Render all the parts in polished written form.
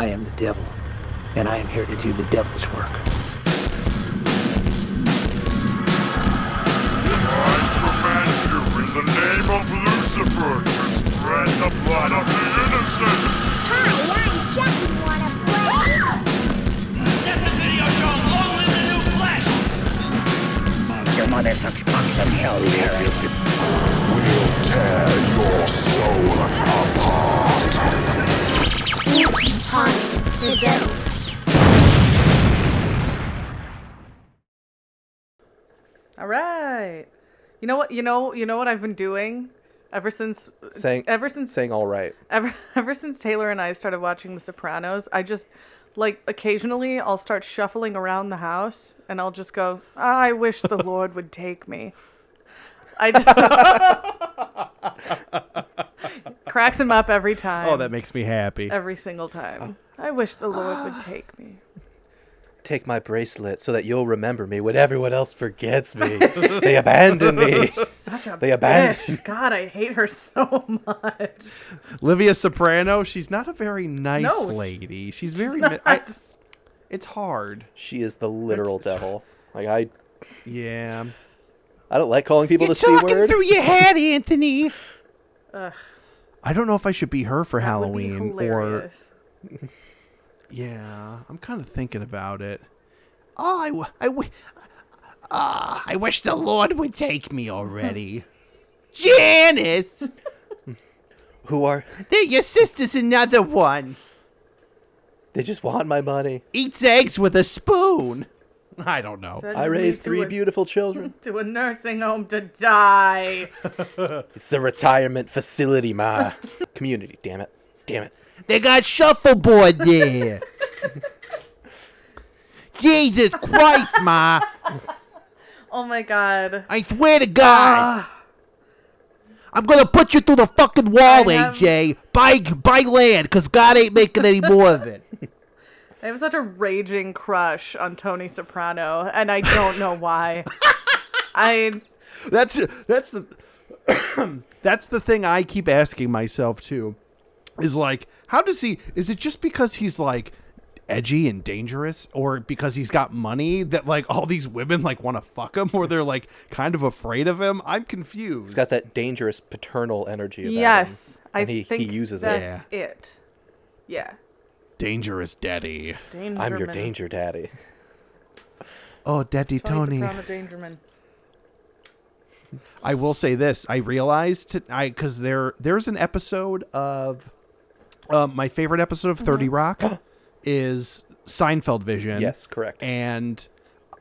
I am the devil, and I am here to do the devil's work. I command you in the name of Lucifer to spread the blood of the innocent. I just wanna play. Deputy of your lonely new flesh. Your mother sucks cocks and hell there. We'll tear your soul apart. All right. You know what I've been doing ever since saying all right. Ever since Taylor and I started watching The Sopranos, I just occasionally I'll start shuffling around the house and I'll just go, oh, I wish the Lord would take me. Cracks him up every time. Oh, that makes me happy. Every single time. I wish the Lord would take me. Take my bracelet so that you'll remember me when everyone else forgets me. They abandon me. Such a bitch. God, I hate her so much. Livia Soprano, she's not a very nice lady. She's very... It's hard. She is the literal devil. Yeah... I don't like calling people the C-word. You're talking through your head, Anthony. I don't know if I should be her for Halloween or... Yeah, I'm kind of thinking about it. Oh, I wish the Lord would take me already. Janice! Who are... They're your sister's another one. They just want my money. Eats eggs with a spoon. I don't know. I raised three beautiful children. To a nursing home to die. It's a retirement facility, ma. Community, damn it. Damn it. They got shuffleboard there. Jesus Christ, ma. Oh, my God. I swear to God. I'm going to put you through the fucking wall, AJ. Buy land, because God ain't making any more of it. I have such a raging crush on Tony Soprano, and I don't know why. That's the thing I keep asking myself too, is how does he? Is it just because he's edgy and dangerous, or because he's got money that all these women want to fuck him, or they're kind of afraid of him? I'm confused. He's got that dangerous paternal energy about him, and I think he uses that's it. Yeah. Dangerous daddy. Dangerman. I'm your danger daddy. Oh, daddy Tony. Dangerman. I will say this. I realized because there's an episode of my favorite episode of 30 Rock is Seinfeld Vision. Yes, correct. And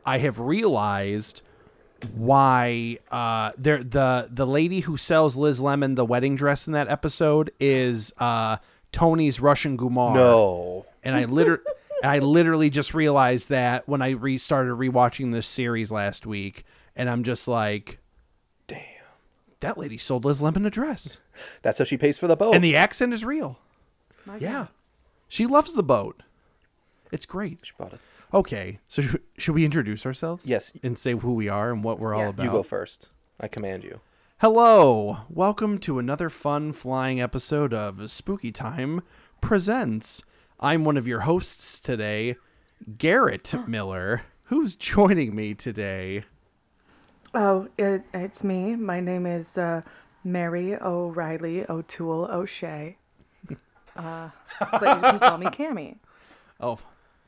I have realized why the lady who sells Liz Lemon the wedding dress in that episode is Tony's Russian Gumar. No. And I literally just realized that when I restarted rewatching this series last week, and I'm just damn, that lady sold Liz Lemon a dress. That's how she pays for the boat. And the accent is real. My God. She loves the boat. It's great. She bought it. Okay. So should we introduce ourselves? Yes. And say who we are and what we're all about? You go first. I command you. Hello! Welcome to another fun flying episode of Spooky Time Presents. I'm one of your hosts today, Garrett Miller. Who's joining me today? Oh, it's me. My name is Mary O'Reilly O'Toole O'Shea. But you can call me Cammy. Oh.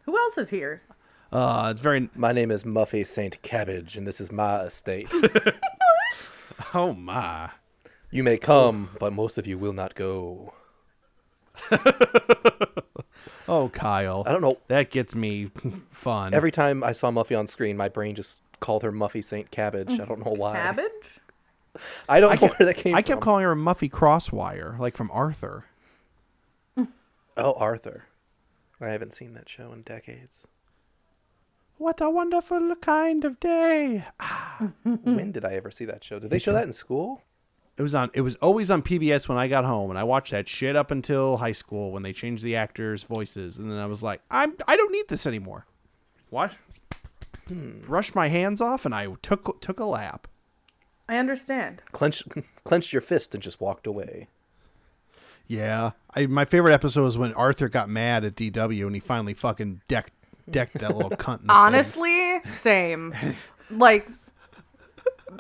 Who else is here? My name is Muffy Saint Cabbage, and this is my estate. Oh, my. You may come, but most of you will not go. Oh, Kyle. I don't know. That gets me fun. Every time I saw Muffy on screen, my brain just called her Muffy Saint Cabbage. I don't know why. Cabbage? I don't know where that came from. I kept calling her Muffy Crosswire, from Arthur. Oh, Arthur. I haven't seen that show in decades. What a wonderful kind of day. When did I ever see that show? Did they show that in school? It was always on PBS when I got home, and I watched that shit up until high school when they changed the actors' voices, and then I was like, I don't need this anymore. What? Brushed my hands off, and I took a lap. I understand. Clenched your fist and just walked away. Yeah. My favorite episode was when Arthur got mad at DW and he finally fucking decked that little cunt in the Honestly, face. Same. Like,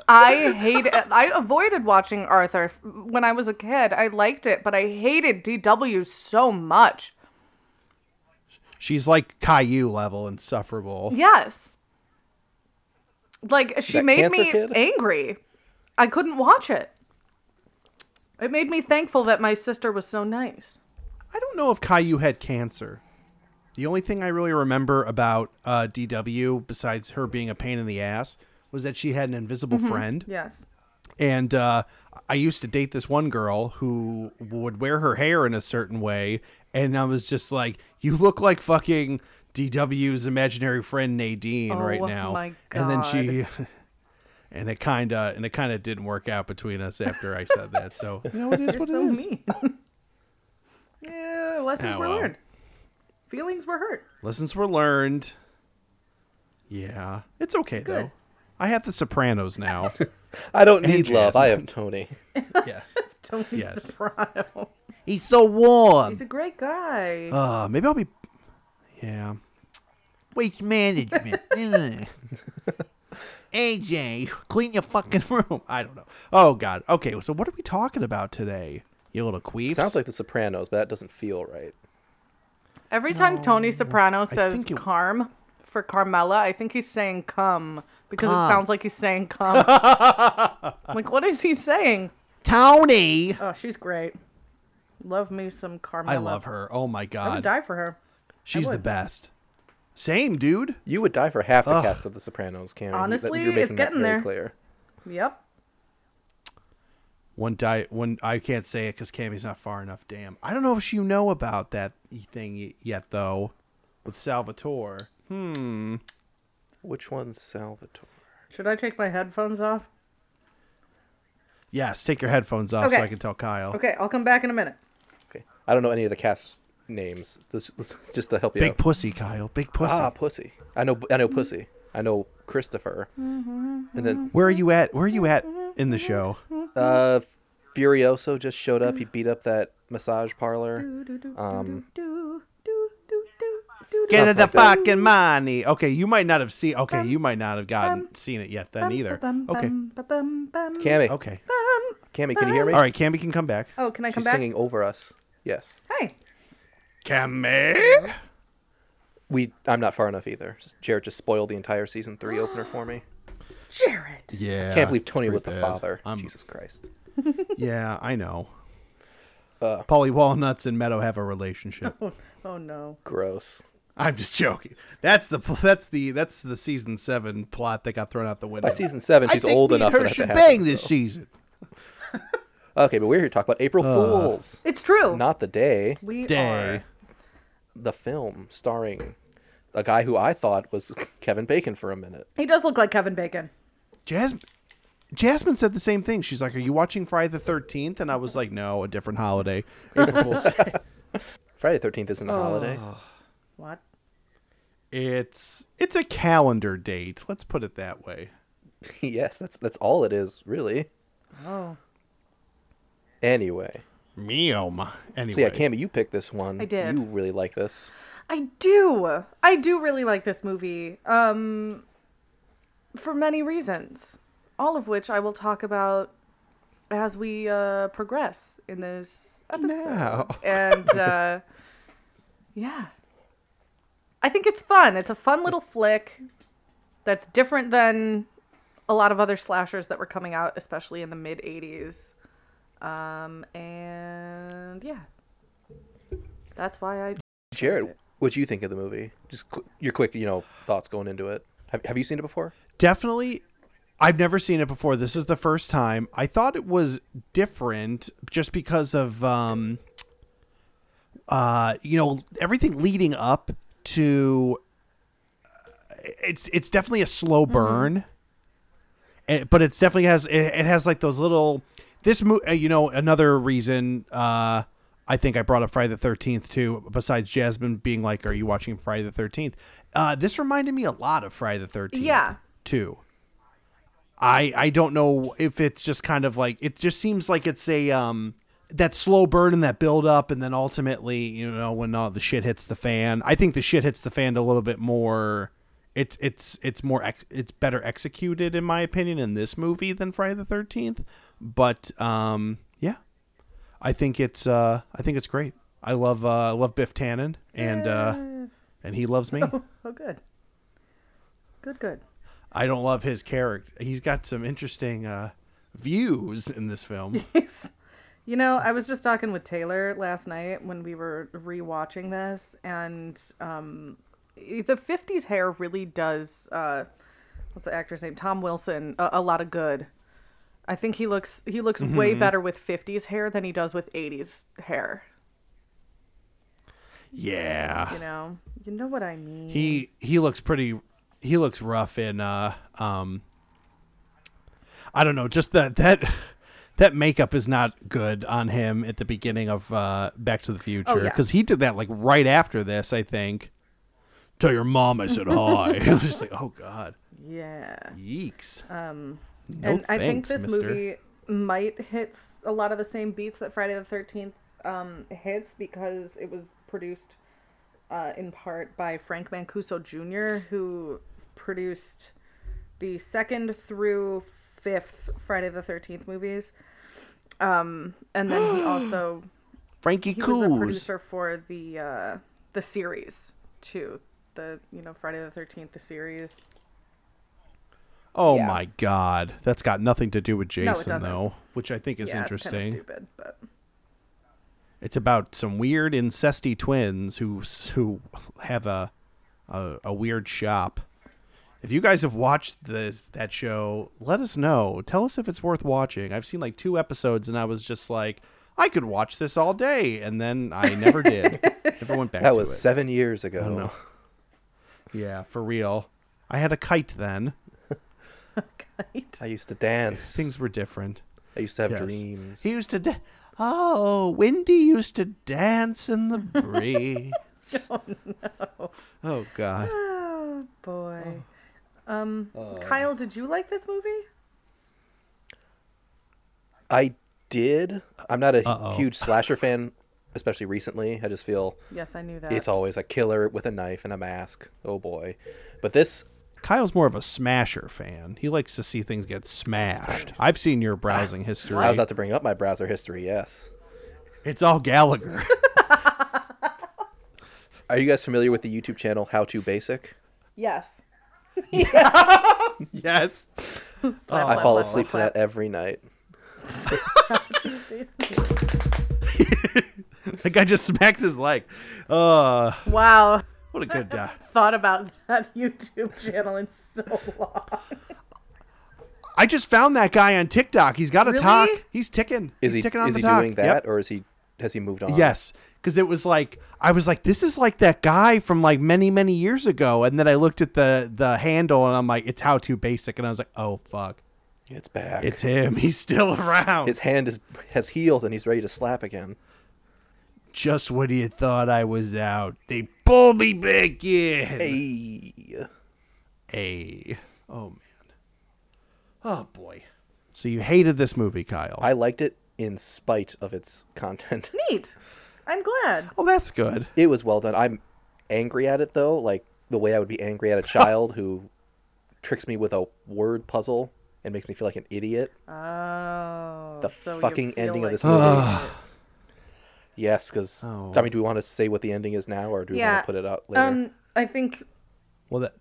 I avoided watching Arthur when I was a kid. I liked it, but I hated DW so much. She's like Caillou level insufferable. Yes. Like, she made me angry. I couldn't watch it. It made me thankful that my sister was so nice. I don't know if Caillou had cancer. The only thing I really remember about DW, besides her being a pain in the ass, was that she had an invisible friend. Yes. And I used to date this one girl who would wear her hair in a certain way. And I was just like, you look like fucking DW's imaginary friend Nadine right now. My God. And then she... And it kind of didn't work out between us after I said that. So, you know, it is what it is. Mean. Yeah, lessons were learned. Feelings were hurt. Lessons were learned. Yeah, it's okay though. I have The Sopranos now. I don't need Jasmine. Love. I have Tony. Yeah, Tony Soprano. He's so warm. He's a great guy. Maybe I'll be. Yeah. Waste management. AJ, clean your fucking room. I don't know. Oh, God. Okay, so what are we talking about today, you little queefs? Sounds like The Sopranos, but that doesn't feel right. Every time Tony Soprano says Carm for Carmela, I think he's saying come because it sounds like he's saying come. Like, what is he saying? Tony! Oh, she's great. Love me some Carmela. I love her. Oh, my God. I would die for her. She's the best. Same, dude. You would die for half the cast of The Sopranos, Cameron. Honestly, it's getting there. Clear. Yep. One I can't say it because Cammy's not far enough. Damn. I don't know if you know about that thing yet, though, with Salvatore. Which one's Salvatore? Should I take my headphones off? Yes, take your headphones off so I can tell Kyle. Okay, I'll come back in a minute. Okay. I don't know any of the cast names, just to help you out. Big Pussy, Kyle. Big Pussy. Ah, Pussy. I know Pussy. I know Christopher. And then where are you at in the show? Furioso just showed up. He beat up that massage parlor. Get it the fucking money. Okay, you might not have seen it yet then either. Okay. Cammy. Okay. Cammy, can you hear me? All right, Cammy can come back. Oh, can I come back? She's singing over us. Yes. Hey. Cammy? I'm not far enough either. Jared just spoiled the entire season 3 opener for me. Jared! Yeah. I can't believe Tony was the father. Jesus Christ. Yeah, I know. Polly Walnuts and Meadow have a relationship. Oh no. Gross. I'm just joking. That's the season 7 plot that got thrown out the window. By season 7, she's old enough for that to happen. I think me and her should bang this season. Okay, but we're here to talk about April Fools. It's true. Not the day. We are. The film starring a guy who I thought was Kevin Bacon for a minute. He does look like Kevin Bacon. Jasmine said the same thing. She's like, are you watching Friday the 13th? And I was like, no, a different holiday. April Fools Day. Friday the 13th isn't a holiday. What? It's a calendar date. Let's put it that way. Yes, that's all it is, really. Oh. Anyway. So yeah, Cammy, you picked this one. I did. You really like this. I do. I do really like this movie. For many reasons, all of which I will talk about as we progress in this episode. No. And yeah, I think it's fun. It's a fun little flick that's different than a lot of other slashers that were coming out, especially in the mid '80s. And yeah, that's why I. Jared, what do you think of the movie? Just your quick, thoughts going into it. Have you seen it before? Definitely, I've never seen it before. This is the first time. I thought it was different just because of everything leading up to. It's definitely a slow burn, but it's definitely has like those little. This movie, another reason I think I brought up Friday the 13th too, besides Jasmine being like, are you watching Friday the 13th? This reminded me a lot of Friday the 13th too. I don't know if it's just kind of like, it just seems like it's a that slow burn and that build up, and then ultimately, you know, when all the shit hits the fan. I think the shit hits the fan a little bit more. It's better executed, in my opinion, in this movie than Friday the 13th. But yeah, I think it's great. I love Biff Tannen, and he loves me. Oh, good. I don't love his character. He's got some interesting views in this film. You know, I was just talking with Taylor last night when we were rewatching this, and the 50s hair really does, what's the actor's name? Tom Wilson, a lot of good. I think he looks mm-hmm. way better with 50s hair than he does with 80s hair. Yeah. You know what I mean? He looks rough in, I don't know, just that makeup is not good on him at the beginning of Back to the Future, because he did that like right after this, I think. Tell your mom I said hi. I was just like, oh God. Yeah. Yeeks. Movie might hit a lot of the same beats that Friday the 13th hits, because it was produced in part by Frank Mancuso Jr., who produced the second through fifth Friday the 13th movies, and then he also was a producer for the series too, Friday the 13th, the series. Oh yeah. My God, that's got nothing to do with Jason though, which I think is interesting. It's kind of stupid, but it's about some weird incesty twins who have a weird shop. If you guys have watched that show, let us know. Tell us if it's worth watching. I've seen like 2 episodes, and I was just like, I could watch this all day, and then I never did. Never went back to it. That was 7 years ago. I don't know. Yeah, for real. I had a kite then. A kite? I used to dance. Things were different. I used to have dreams. He used to dance. Oh, Wendy used to dance in the breeze. Oh, no. Oh, God. Oh, boy. Oh. Kyle, did you like this movie? I did. I'm not a huge slasher fan, especially recently. I just feel... Yes, I knew that. It's always a killer with a knife and a mask. Oh, boy. But this... Kyle's more of a smasher fan. He likes to see things get smashed. I've seen your browsing history. I was about to bring up my browser history, yes. It's all Gallagher. Are you guys familiar with the YouTube channel How to Basic? Yes. Yes. Yes. I fall asleep to that every night. The guy just smacks his leg. Wow. What a good guy. Thought about that YouTube channel in so long. I just found that guy on TikTok. He's got a talk. He's ticking. Is he doing that, or has he moved on? Yes. Because it was like, I was like, this is like that guy from like many, many years ago. And then I looked at the handle and I'm like, it's How To Basic. And I was like, oh, fuck. It's back. It's him. He's still around. His hand has healed and he's ready to slap again. Just when you thought I was out, they pulled me back in. Hey. Oh, man. Oh, boy. So you hated this movie, Kyle. I liked it in spite of its content. Neat. I'm glad. Oh, that's good. It was well done. I'm angry at it, though, like the way I would be angry at a child who tricks me with a word puzzle and makes me feel like an idiot. Oh. The fucking ending of this movie. Yes, because, I mean, do we want to say what the ending is now, or do we want to put it out later?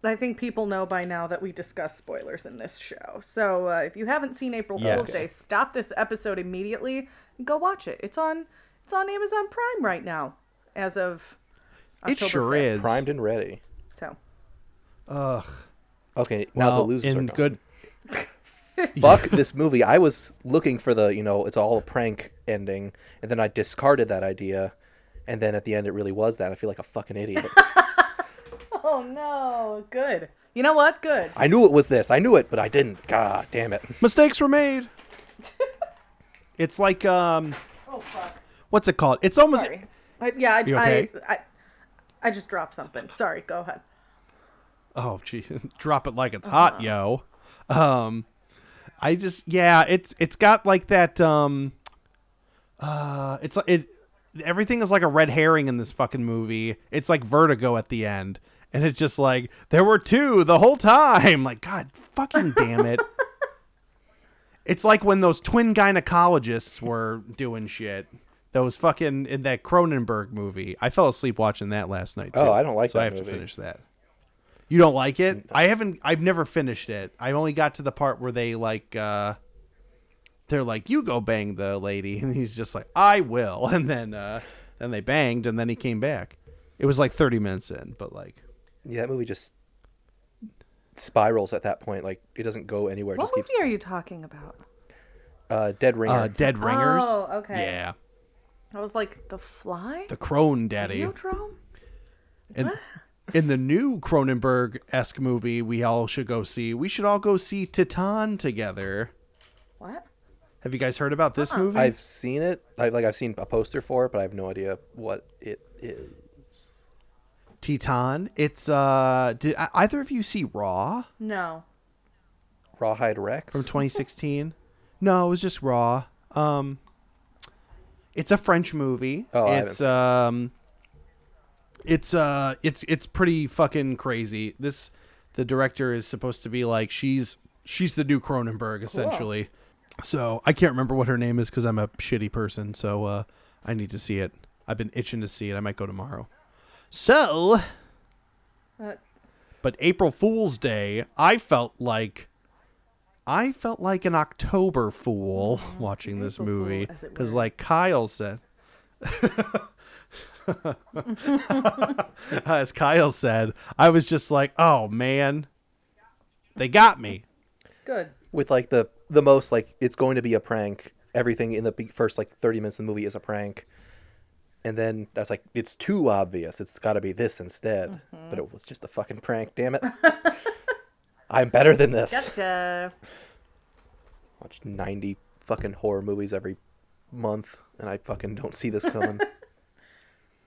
I think people know by now that we discuss spoilers in this show. So if you haven't seen April Fools Day, stop this episode immediately and go watch it. It's on Amazon Prime right now, as of October 5th. Is primed and ready. So, okay. Now the losers are gone. Fuck this movie. I was looking for the it's all a prank ending, and then I discarded that idea, and then at the end it really was that. I feel like a fucking idiot. Oh no! Good. You know what? Good. I knew it was this. I knew it, but I didn't. God damn it! Mistakes were made. It's like Oh fuck. What's it called? It's almost... Sorry. Okay? I just dropped something. Sorry, go ahead. Oh, gee. Drop it like it's hot, yo. It's got like that It's like everything is like a red herring in this fucking movie. It's like Vertigo at the end, and it's just like there were two the whole time. Like, God, fucking damn it. It's like when those twin gynecologists were doing shit. Those fucking in that Cronenberg movie. I fell asleep watching that last night too. Oh, I don't like that. So I have to finish that. You don't like it? I've never finished it. I only got to the part where they like they're like, you go bang the lady, and he's just like, I will, and then they banged, and then he came back. It was like 30 minutes in, but like, yeah, that movie just spirals at that point. Like, it doesn't go anywhere. What movie are you talking about? Dead Ringer. Dead Ringers. Oh, okay. Yeah. I was like, The Fly? The Crone Daddy. Videodrome? And in the new Cronenberg-esque movie we should all go see Titan together. What? Have you guys heard about this movie? I've seen it. I've seen a poster for it, but I have no idea what it is. Titan. It's, did either of you see Raw? No. Rawhide Rex? From 2016? No, it was just Raw. It's a French movie. Oh, it's pretty fucking crazy. The director is supposed to be like, she's the new Cronenberg essentially. Cool. So I can't remember what her name is because I'm a shitty person. So I need to see it. I've been itching to see it. I might go tomorrow. So, but April Fool's Day, I felt like an October fool watching April this movie because, like Kyle said, as Kyle said, I was just like, "Oh man, they got me." Good. With like the most like it's going to be a prank. Everything in the first like 30 minutes of the movie is a prank, and then that's like it's too obvious. It's got to be this instead. Mm-hmm. But it was just a fucking prank. Damn it. I'm better than this. Gotcha. Watch 90 fucking horror movies every month, and I fucking don't see this coming.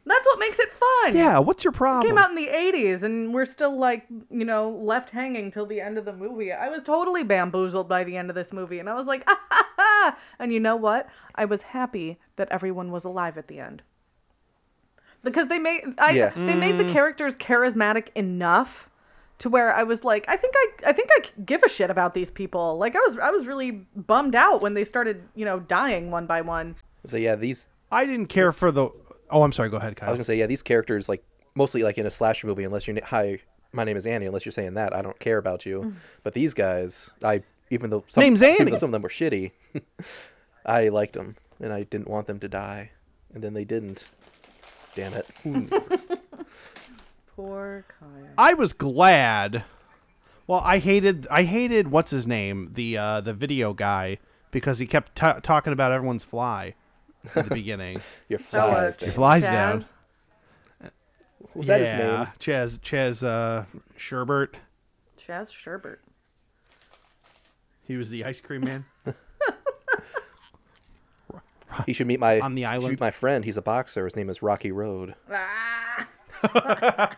That's what makes it fun. Yeah, what's your problem? It came out in the 80s, and we're still, like, you know, left hanging till the end of the movie. I was totally bamboozled by the end of this movie, and I was like, ah, ha, ha. And you know what? I was happy that everyone was alive at the end. Because they made the characters charismatic enough to where I was like, I think I give a shit about these people. Like I was really bummed out when they started, you know, dying one by one. So yeah, I didn't care for the. Oh, I'm sorry. Go ahead, Kyle. I was gonna say yeah, these characters like mostly like in a slasher movie. Unless you're hi, my name is Annie. Unless you're saying that, I don't care about you. Mm. But these guys, even though some of them were shitty, I liked them and I didn't want them to die, and then they didn't. Damn it. Poor Kyle. I was glad. Well, I hated what's his name, the video guy, because he kept talking about everyone's fly at the beginning. Your fly's Chaz. Down. Was that his name? Chaz Sherbert. Chaz Sherbert. He was the ice cream man. He should meet my on the island. Should meet my friend. He's a boxer. His name is Rocky Road. Ah.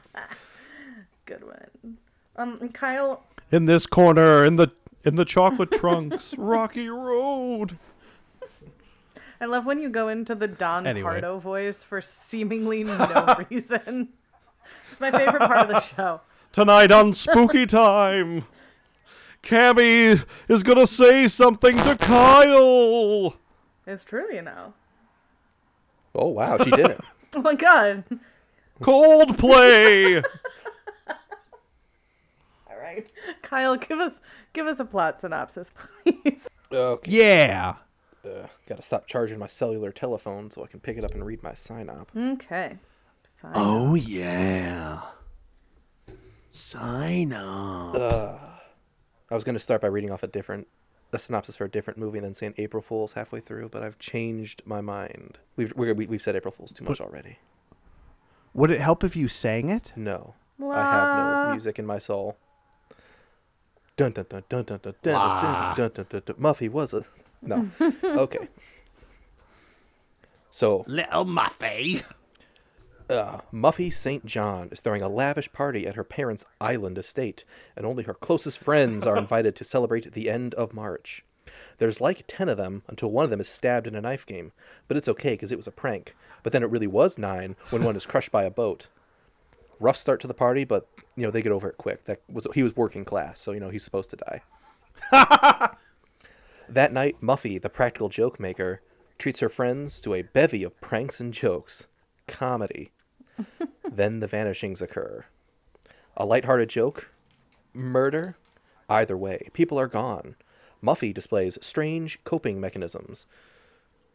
Good one. Kyle. In this corner, in the chocolate trunks, Rocky Road. I love when you go into the Don Pardo voice for seemingly no reason. It's my favorite part of the show. Tonight on Spooky Time, Cammy is gonna say something to Kyle. It's true, you know. Oh wow, she did it. Oh my god. Coldplay. All right, Kyle, give us a plot synopsis, please. Okay. Yeah. Gotta stop charging my cellular telephone so I can pick it up and read my sign-up. Okay. Sign up. Yeah. Sign up. I was gonna start by reading off a synopsis for a different movie and then saying April Fools halfway through, but I've changed my mind. We've said April Fools too much already. Would it help if you sang it? No. I have no music in my soul. Dun dun dun dun dun dun dun dun dun dun dun dun. Muffy was a no. Okay. So little Muffy. Muffy Saint John is throwing a lavish party at her parents' island estate, and only her closest friends are invited to celebrate the end of March. There's like 10 of them until one of them is stabbed in a knife game, but it's okay because it was a prank. But then it really was 9 when one is crushed by a boat. Rough start to the party, but you know they get over it quick. He was working class, so you know he's supposed to die. That night, Muffy, the practical joke maker, treats her friends to a bevy of pranks and jokes. Comedy. Then the vanishings occur. A lighthearted joke? Murder? Either way, people are gone. Muffy displays strange coping mechanisms,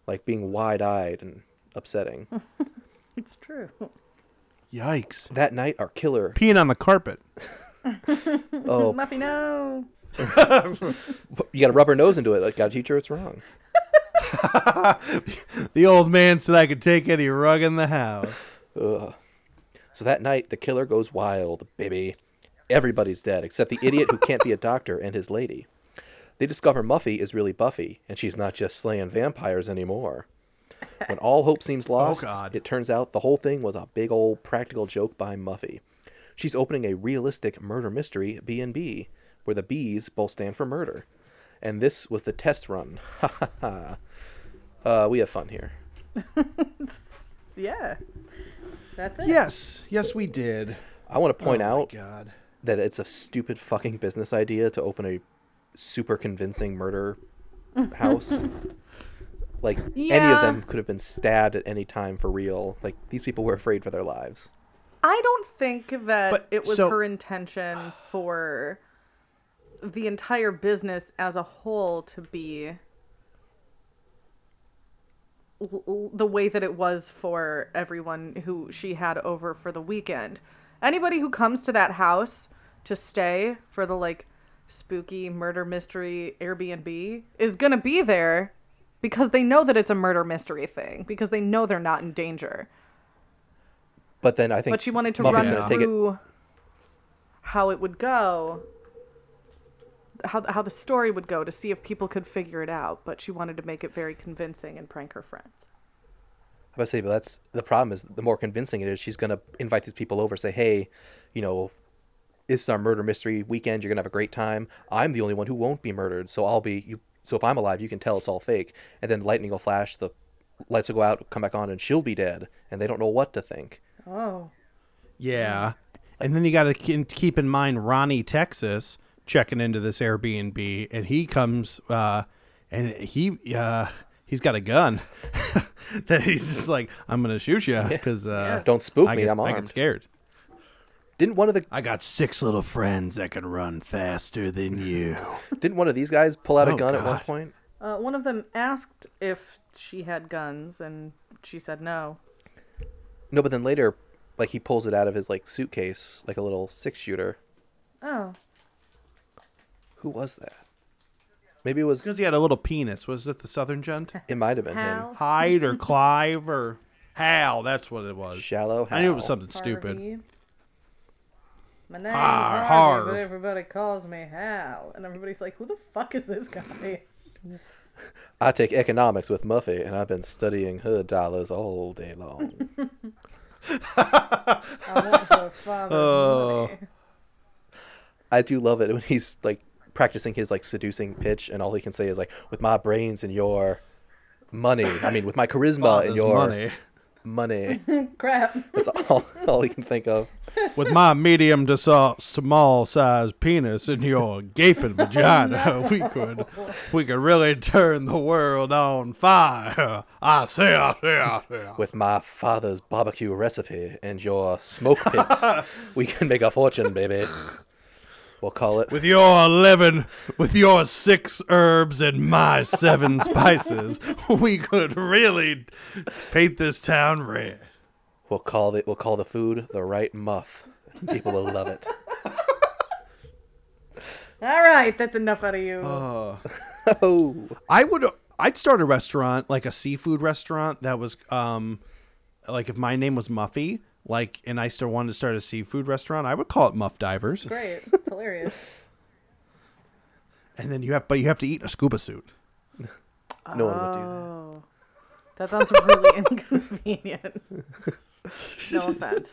like being wide-eyed and upsetting. It's true. Yikes. That night, our killer... peeing on the carpet. Oh, Muffy, no! You gotta rub her nose into it. Like, gotta teach her it's wrong. The old man said I could take any rug in the house. Ugh. So that night, the killer goes wild, baby. Everybody's dead except the idiot who can't be a doctor and his lady. They discover Muffy is really Buffy, and she's not just slaying vampires anymore. When all hope seems lost, it turns out the whole thing was a big old practical joke by Muffy. She's opening a realistic murder mystery B&B, where the B's both stand for murder. And this was the test run. Ha ha ha. We have fun here. Yeah. That's it. Yes. Yes, we did. I want to point out that it's a stupid fucking business idea to open a super convincing murder house. Like, any of them could have been stabbed at any time for real. Like, these people were afraid for their lives. I don't think that her intention for the entire business as a whole to be the way that it was for everyone who she had over for the weekend. Anybody who comes to that house to stay for the, like, spooky murder mystery Airbnb is going to be there because they know that it's a murder mystery thing, because they know they're not in danger. But then I think... but she wanted to run through how it would go... how the story would go to see if people could figure it out, but she wanted to make it very convincing and prank her friends. I was going to say, but that's the problem, is the more convincing it is, she's going to invite these people over, say, hey, you know, this is our murder mystery weekend, you're going to have a great time. I'm the only one who won't be murdered, so I'll be you. So if I'm alive, you can tell it's all fake. And then lightning will flash, the lights will go out, come back on, and she'll be dead. And they don't know what to think. Oh. Yeah. And then you got to keep in mind Ronnie, Texas, checking into this Airbnb, and he comes and he's got a gun that he's just like, I'm gonna shoot you because don't spook me, I'm armed. I get scared. Didn't one of the I got 6 little friends that can run faster than you. Didn't one of these guys pull out a gun at one point? One of them asked if she had guns, and she said no, but then later, like, he pulls it out of his, like, suitcase, like a little 6-shooter. Oh. Who was that? Maybe it was... because he had a little penis. Was it the Southern gent? It might have been him. Hyde or Clive or Hal. That's what it was. Shallow Hal. I knew it was something stupid. My name is Harvey, but everybody calls me Hal. And everybody's like, who the fuck is this guy? I take economics with Muffy, and I've been studying her dollars all day long. I want her father's money. I do love it when he's, like, practicing his, like, seducing pitch, and all he can say is, like, with my brains and your money. I mean, with my charisma and your money. Crap. That's all he can think of. With my medium to small size penis and your gaping vagina, we could really turn the world on fire. I say. With my father's barbecue recipe and your smoke pits, we can make a fortune, baby. We'll call it. With your 11, with your 6 herbs and my 7 spices, we could really paint this town red. We'll call the food the right muff. People will love it. All right, that's enough out of you. I'd start a restaurant, like a seafood restaurant that was, like, if my name was Muffy. Like, and I still wanted to start a seafood restaurant, I would call it Muff Divers. Great. It's hilarious. And then you have to eat in a scuba suit. No one would do that. That sounds really inconvenient. No offense.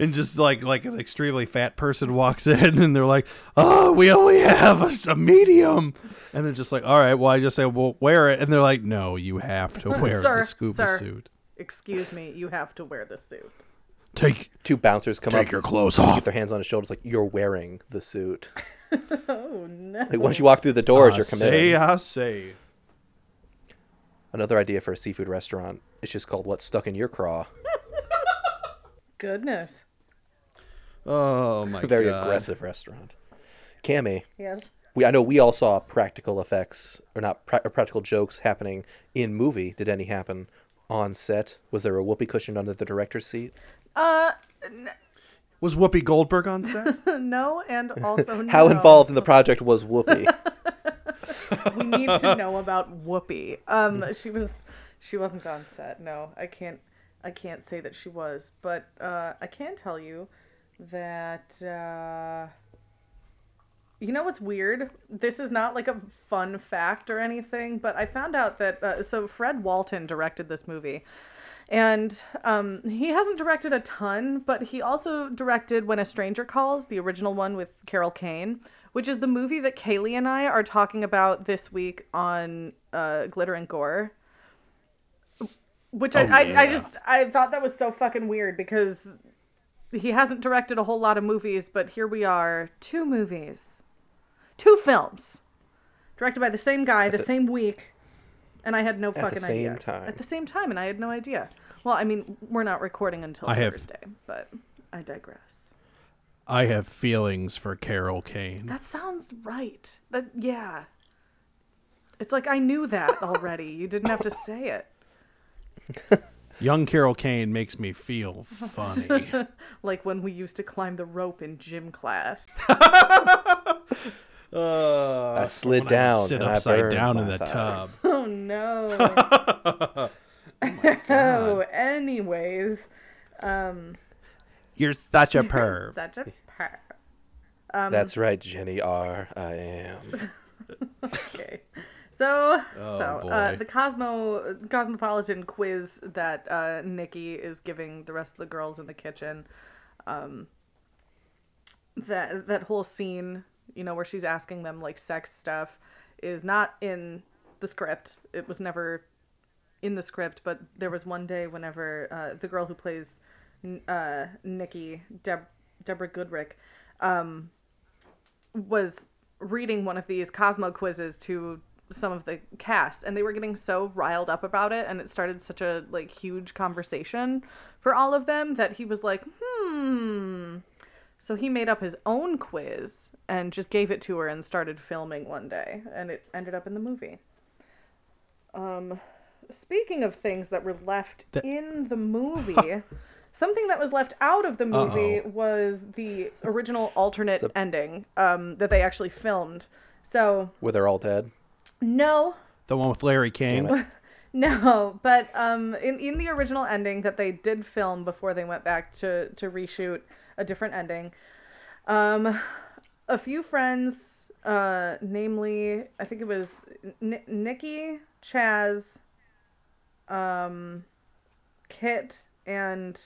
And just like an extremely fat person walks in and they're like, oh, we only have a medium. And they're just like, all right, well, I just say, well, wear it. And they're like, no, you have to wear the scuba suit. Excuse me, you have to wear the suit. Take two bouncers come take up, your clothes off. Get their hands on his shoulders like, you're wearing the suit. Oh, no. Like, once you walk through the doors, you're committed. I say. Another idea for a seafood restaurant. It's just called What's Stuck in Your Craw. Goodness. Oh, my God. Very aggressive restaurant. Cammy. Yes? I know we all saw practical effects, or not, practical jokes happening in movie. Did any happen on set? Was there a whoopee cushion under the director's seat? Was Whoopi Goldberg on set? No, and also no. How involved in the project was Whoopi? We need to know about Whoopi. She wasn't on set. No, I can't say that she was, but I can tell you that you know what's weird? This is not like a fun fact or anything, but I found out that so Fred Walton directed this movie. And he hasn't directed a ton, but he also directed When a Stranger Calls, the original one with Carol Kane, which is the movie that Kaylee and I are talking about this week on Glitter and Gore. Which I thought that was so fucking weird because he hasn't directed a whole lot of movies, but here we are, 2 movies, 2 films, directed by the same guy, the same week. And I had no fucking idea. At the same time, and I had no idea. Well, I mean, we're not recording until Thursday, but I digress. I have feelings for Carol Kane. That sounds right. Yeah. It's like I knew that already. You didn't have to say it. Young Carol Kane makes me feel funny. Like when we used to climb the rope in gym class. I slid down. I sit upside down in the tub. Oh no. Oh my God. Oh, anyways. You're such a perv. Such a perv. That's right, Jenny R. I am. Okay. So the Cosmopolitan quiz that Nikki is giving the rest of the girls in the kitchen. That whole scene, you know, where she's asking them like sex stuff is not in the script. It was never in the script, but there was one day whenever the girl who plays Nikki, Deborah Goodrick, was reading one of these Cosmo quizzes to some of the cast, and they were getting so riled up about it, and it started such a like huge conversation for all of them that he was like, so he made up his own quiz and just gave it to her and started filming one day. And it ended up in the movie. Speaking of things that were left in the movie, something that was left out of the movie was the original alternate ending that they actually filmed. So were they all dead? No. The one with Larry King? No, but in the original ending that they did film before they went back to reshoot a different ending, a few friends, namely, I think it was Nikki, Chaz, Kit, and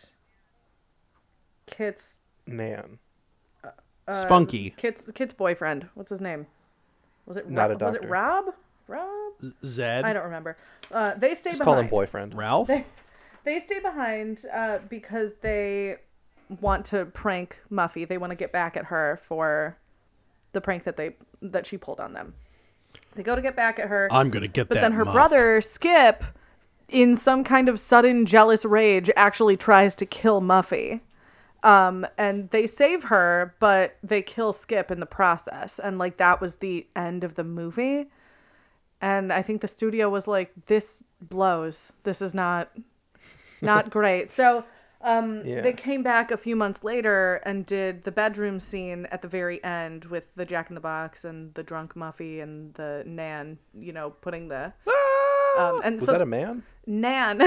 Kit's Nan. Spunky. Kit's boyfriend. What's his name? Was it Not Rob? A doctor. Was it Rob? Rob? Zed? I don't remember. They stayed behind. Just call him boyfriend. Ralph? They stay behind because they want to prank Muffy. They want to get back at her for the prank that she pulled on them. They go to get back at her. I'm going to get that muff. But then her brother, Skip, in some kind of sudden jealous rage, actually tries to kill Muffy. And they save her, but they kill Skip in the process. And like that was the end of the movie. And I think the studio was like, this blows. This is not great. So They came back a few months later and did the bedroom scene at the very end with the Jack-in-the-Box and the drunk Muffy and the Nan, you know, putting the... and was that a man? Nan,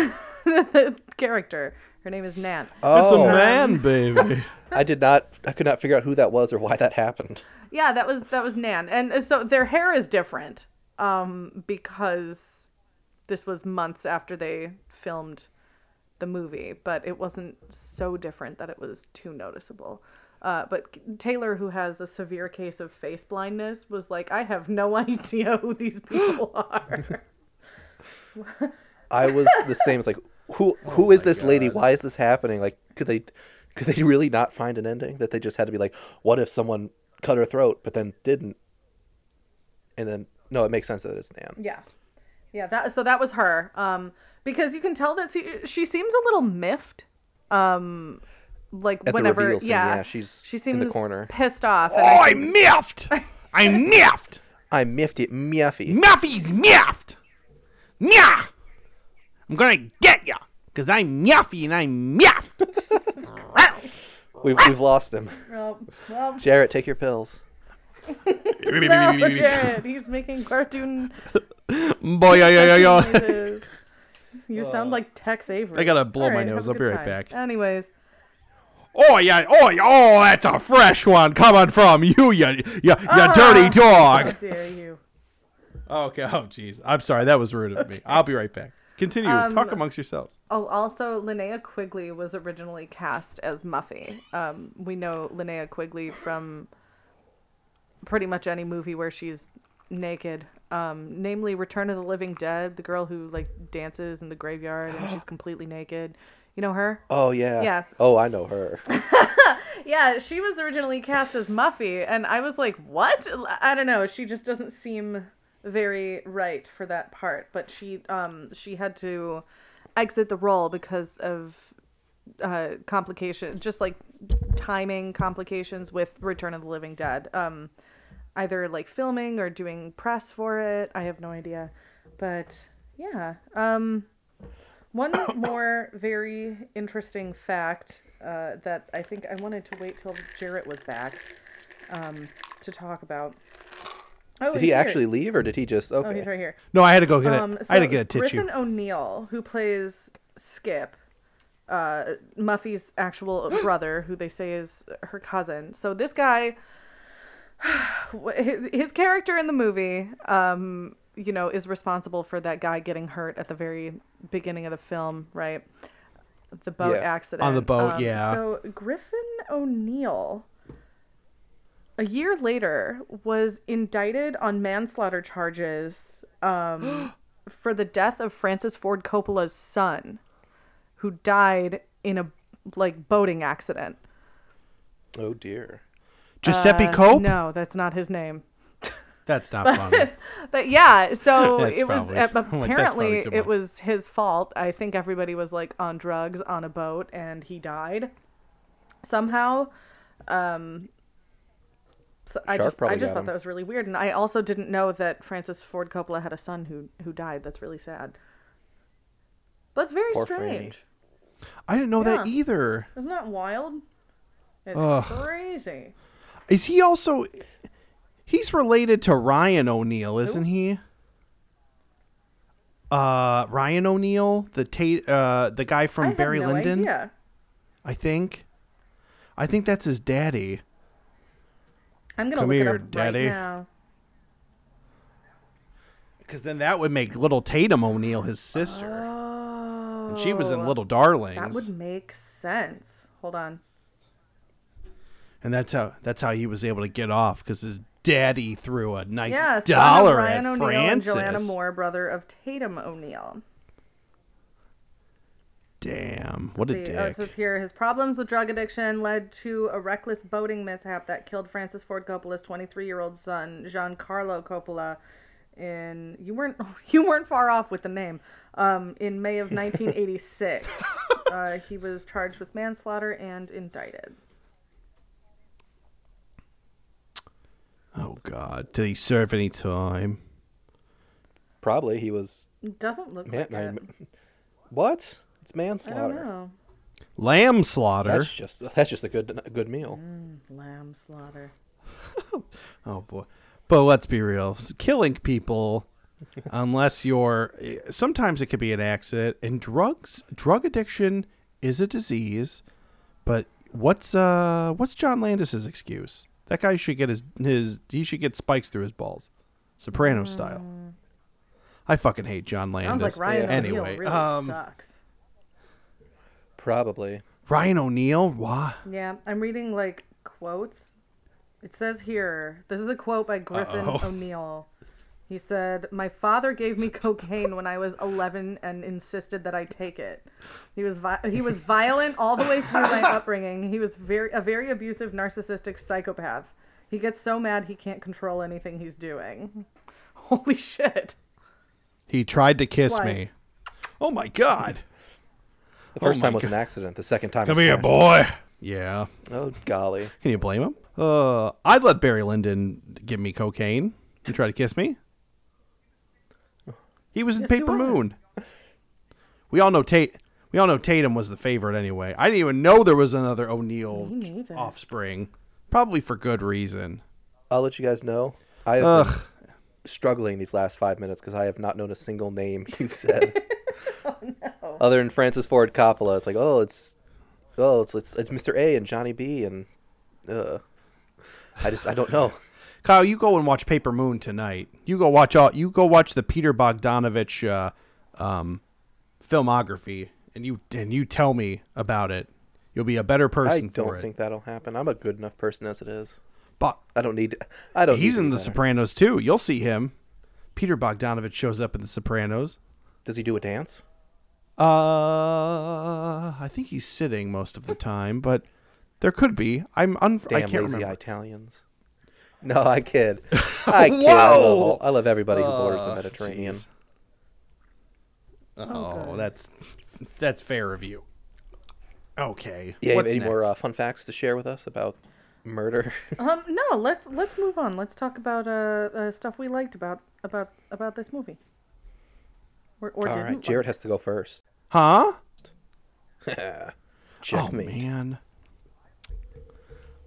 the character. Her name is Nan. Oh, it's a man, baby. I could not figure out who that was or why that happened. Yeah, that was Nan. And so their hair is different because this was months after they filmed the movie, but it wasn't so different that it was too noticeable. But Taylor, who has a severe case of face blindness, was like, I have no idea who these people are. I was the same. It's like, who is this lady? Why is this happening? Like, could they really not find an ending? That they just had to be like, what if someone cut her throat, but then didn't? And then, no, it makes sense that it's Nan. Yeah. Yeah, that was her. Because you can tell that she seems a little miffed. She seems in the corner, pissed off. Oh, I'm miffed! I'm miffed! I'm miffed at Muffy. Muffy's miffed! Meow! I'm gonna get ya! Because I'm Muffy and I'm miffed! We've lost him. Well. Jarrett, take your pills. No, Jared, he's making cartoon. Boy, yo. You sound like Tex Avery. I gotta blow my nose. I'll be right back. Anyways. Oh, that's a fresh one coming from you dirty dog. How dare you? Okay. Oh, jeez. I'm sorry. That was rude of me. I'll be right back. Continue. Talk amongst yourselves. Oh, also, Linnea Quigley was originally cast as Muffy. We know Linnea Quigley from pretty much any movie where she's naked, namely Return of the Living Dead, the girl who dances in the graveyard and she's completely naked. You know her? Oh, yeah. Yeah. Oh, I know her. Yeah, she was originally cast as Muffy, and I was like, what? I don't know. She just doesn't seem very right for that part, but she had to exit the role because of complications, just like timing complications with Return of the Living Dead. Either filming or doing press for it. I have no idea, but yeah. One more very interesting fact that I think I wanted to wait till Jarrett was back to talk about. Oh, did he actually leave, or did he just? Okay. Oh, he's right here. No, I had to go get it. I had to get a tissue. Griffin O'Neal, who plays Skip, Muffy's actual brother, who they say is her cousin. So this guy, his character in the movie, is responsible for that guy getting hurt at the very beginning of the film, right? The boat accident. On the boat, yeah. So Griffin O'Neal, a year later, was indicted on manslaughter charges for the death of Francis Ford Coppola's son, who died in a boating accident. Oh, dear. Giuseppe Cope? No, that's not his name. That's not funny. But yeah, so it was apparently it was his fault. I think everybody was on drugs on a boat and he died somehow. So I just thought that was really weird, and I also didn't know that Francis Ford Coppola had a son who died. That's really sad. That's very strange. Franny. I didn't know that either. Isn't that wild? It's crazy. Is he also? He's related to Ryan O'Neal, isn't he? Ryan O'Neal, the guy from Barry Lyndon. Idea. I think that's his daddy. I'm gonna look it up daddy. Right now. Because then that would make little Tatum O'Neill his sister, and she was in Little Darlings. That would make sense. Hold on. And that's how he was able to get off, because his daddy threw a nice dollar at Francis. Ryan O'Neal and Joanna Moore, brother of Tatum O'Neill. Damn, what a dick. Oh, it says here, his problems with drug addiction led to a reckless boating mishap that killed Francis Ford Coppola's 23-year-old son, Giancarlo Coppola, in you weren't far off with the name. In May of 1986, he was charged with manslaughter and indicted. Oh, God. Did he serve any time? Probably. He was... Doesn't look like it. What? It's manslaughter. I don't know. Lamb slaughter? That's just a good meal. Lamb slaughter. Oh, boy. But let's be real. Killing people, unless you're... Sometimes it could be an accident. And drug addiction is a disease. But what's John Landis's excuse? That guy should get he should get spikes through his balls, Soprano style. I fucking hate John Landis. Sounds like Ryan O'Neal really sucks. Probably. Ryan O'Neal? Why? Yeah, I'm reading like quotes. It says here, this is a quote by Griffin O'Neal. He said, "My father gave me cocaine when I was 11 and insisted that I take it. He was violent all the way through my upbringing. He was a very abusive, narcissistic psychopath. He gets so mad he can't control anything he's doing." Holy shit. He tried to kiss me. Oh my God. The first time was an accident. The second time was passion. Come here, boy. Yeah. Oh, golly. Can you blame him? I'd let Barry Lyndon give me cocaine and try to kiss me. He was in Paper Moon. We all know Tatum was the favorite anyway. I didn't even know there was another O'Neal offspring. Probably for good reason. I'll let you guys know. I have been struggling these last 5 minutes because I have not known a single name you've said. Oh, no. Other than Francis Ford Coppola. It's like, it's Mr. A and Johnny B and I don't know. Kyle, you go and watch Paper Moon tonight. You go watch the Peter Bogdanovich filmography, and you tell me about it. You'll be a better person for it. I don't think that'll happen. I'm a good enough person as it is. But He's in The Sopranos too. You'll see him. Peter Bogdanovich shows up in The Sopranos. Does he do a dance? I think he's sitting most of the time, but there could be. I can't remember. Damn lazy Italians. No, I kid. I kid. Whoa! I love everybody who borders the Mediterranean. Geez. Oh, that's fair of you. Okay. Yeah. What's any next? More fun facts to share with us about murder? No. Let's move on. Let's talk about stuff we liked about this movie. Or all didn't right. Jared has to go first. Huh? Checkmate. Oh man.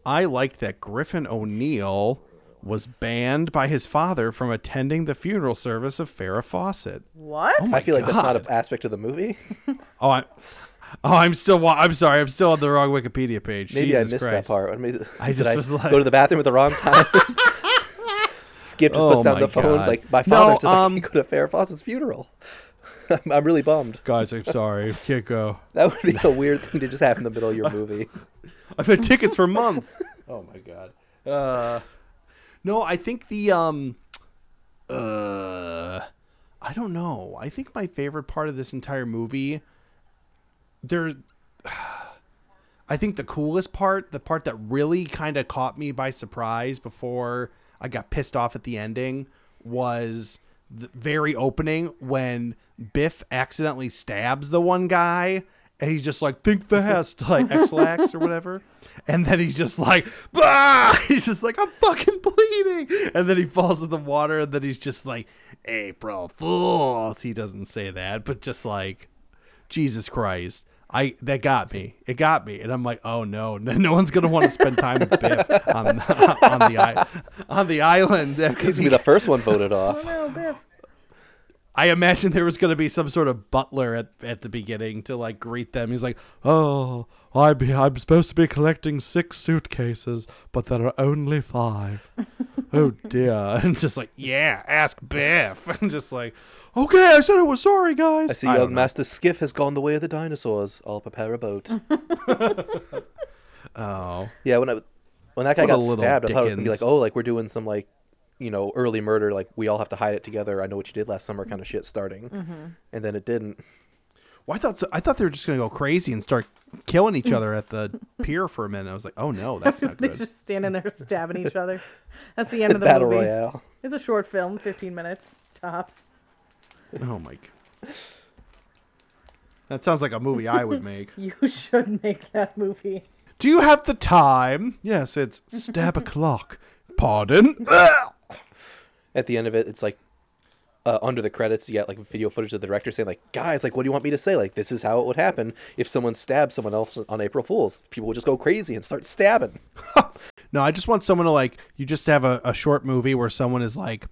I liked that Griffin O'Neal was banned by his father from attending the funeral service of Farrah Fawcett. What? Oh, I feel like that's not an aspect of the movie. I'm sorry. I'm still on the wrong Wikipedia page. Maybe Jesus I missed Christ. That part. Go to the bathroom at the wrong time. Skip just puts down the phone. It's like my father says I can't go to Farrah Fawcett's funeral. I'm really bummed. Guys, I'm sorry. Can't go. That would be a weird thing to just happen in the middle of your movie. I've had tickets for months. Oh, my God. No, I think I don't know. I think my favorite part of this entire movie, I think the coolest part, the part that really kind of caught me by surprise before I got pissed off at the ending, was the very opening when Biff accidentally stabs the one guy. And he's just like, think fast, like X-Lax or whatever. And then he's just like, bah! He's just like, I'm fucking bleeding. And then he falls in the water. And then he's just like, April Fools. He doesn't say that, but just like, Jesus Christ. That got me. It got me. And I'm like, oh, no one's going to want to spend time with Biff on the island. He's going to be the first one voted off. Oh, no, Biff. I imagine there was going to be some sort of butler at the beginning to like greet them. He's like, "Oh, I'm supposed to be collecting 6 suitcases, but there are only 5. Oh dear!" And just like, "Yeah, ask Biff." And just like, "Okay, I said I was sorry, guys." I see young Master Skiff has gone the way of the dinosaurs. I'll prepare a boat. Oh yeah, when that guy got stabbed, I thought it was gonna be like, "Oh, like we're doing some like." You know, early murder, like we all have to hide it together. I know what you did last summer, kind of shit starting, and then it didn't. Well, I thought they were just gonna go crazy and start killing each other at the pier for a minute. I was like, oh no, that's not good. They're just standing there stabbing each other. That's the end of the Battle movie. Royale. It's a short film, 15 minutes tops. Oh my God, that sounds like a movie I would make. You should make that movie. Do you have the time? Yes, it's stab a clock. Pardon. At the end of it, it's like under the credits, you got like video footage of the director saying like, guys, like, what do you want me to say? Like, this is how it would happen if someone stabbed someone else on April Fools. People would just go crazy and start stabbing. No, I just want someone to like, you just have a short movie where someone is like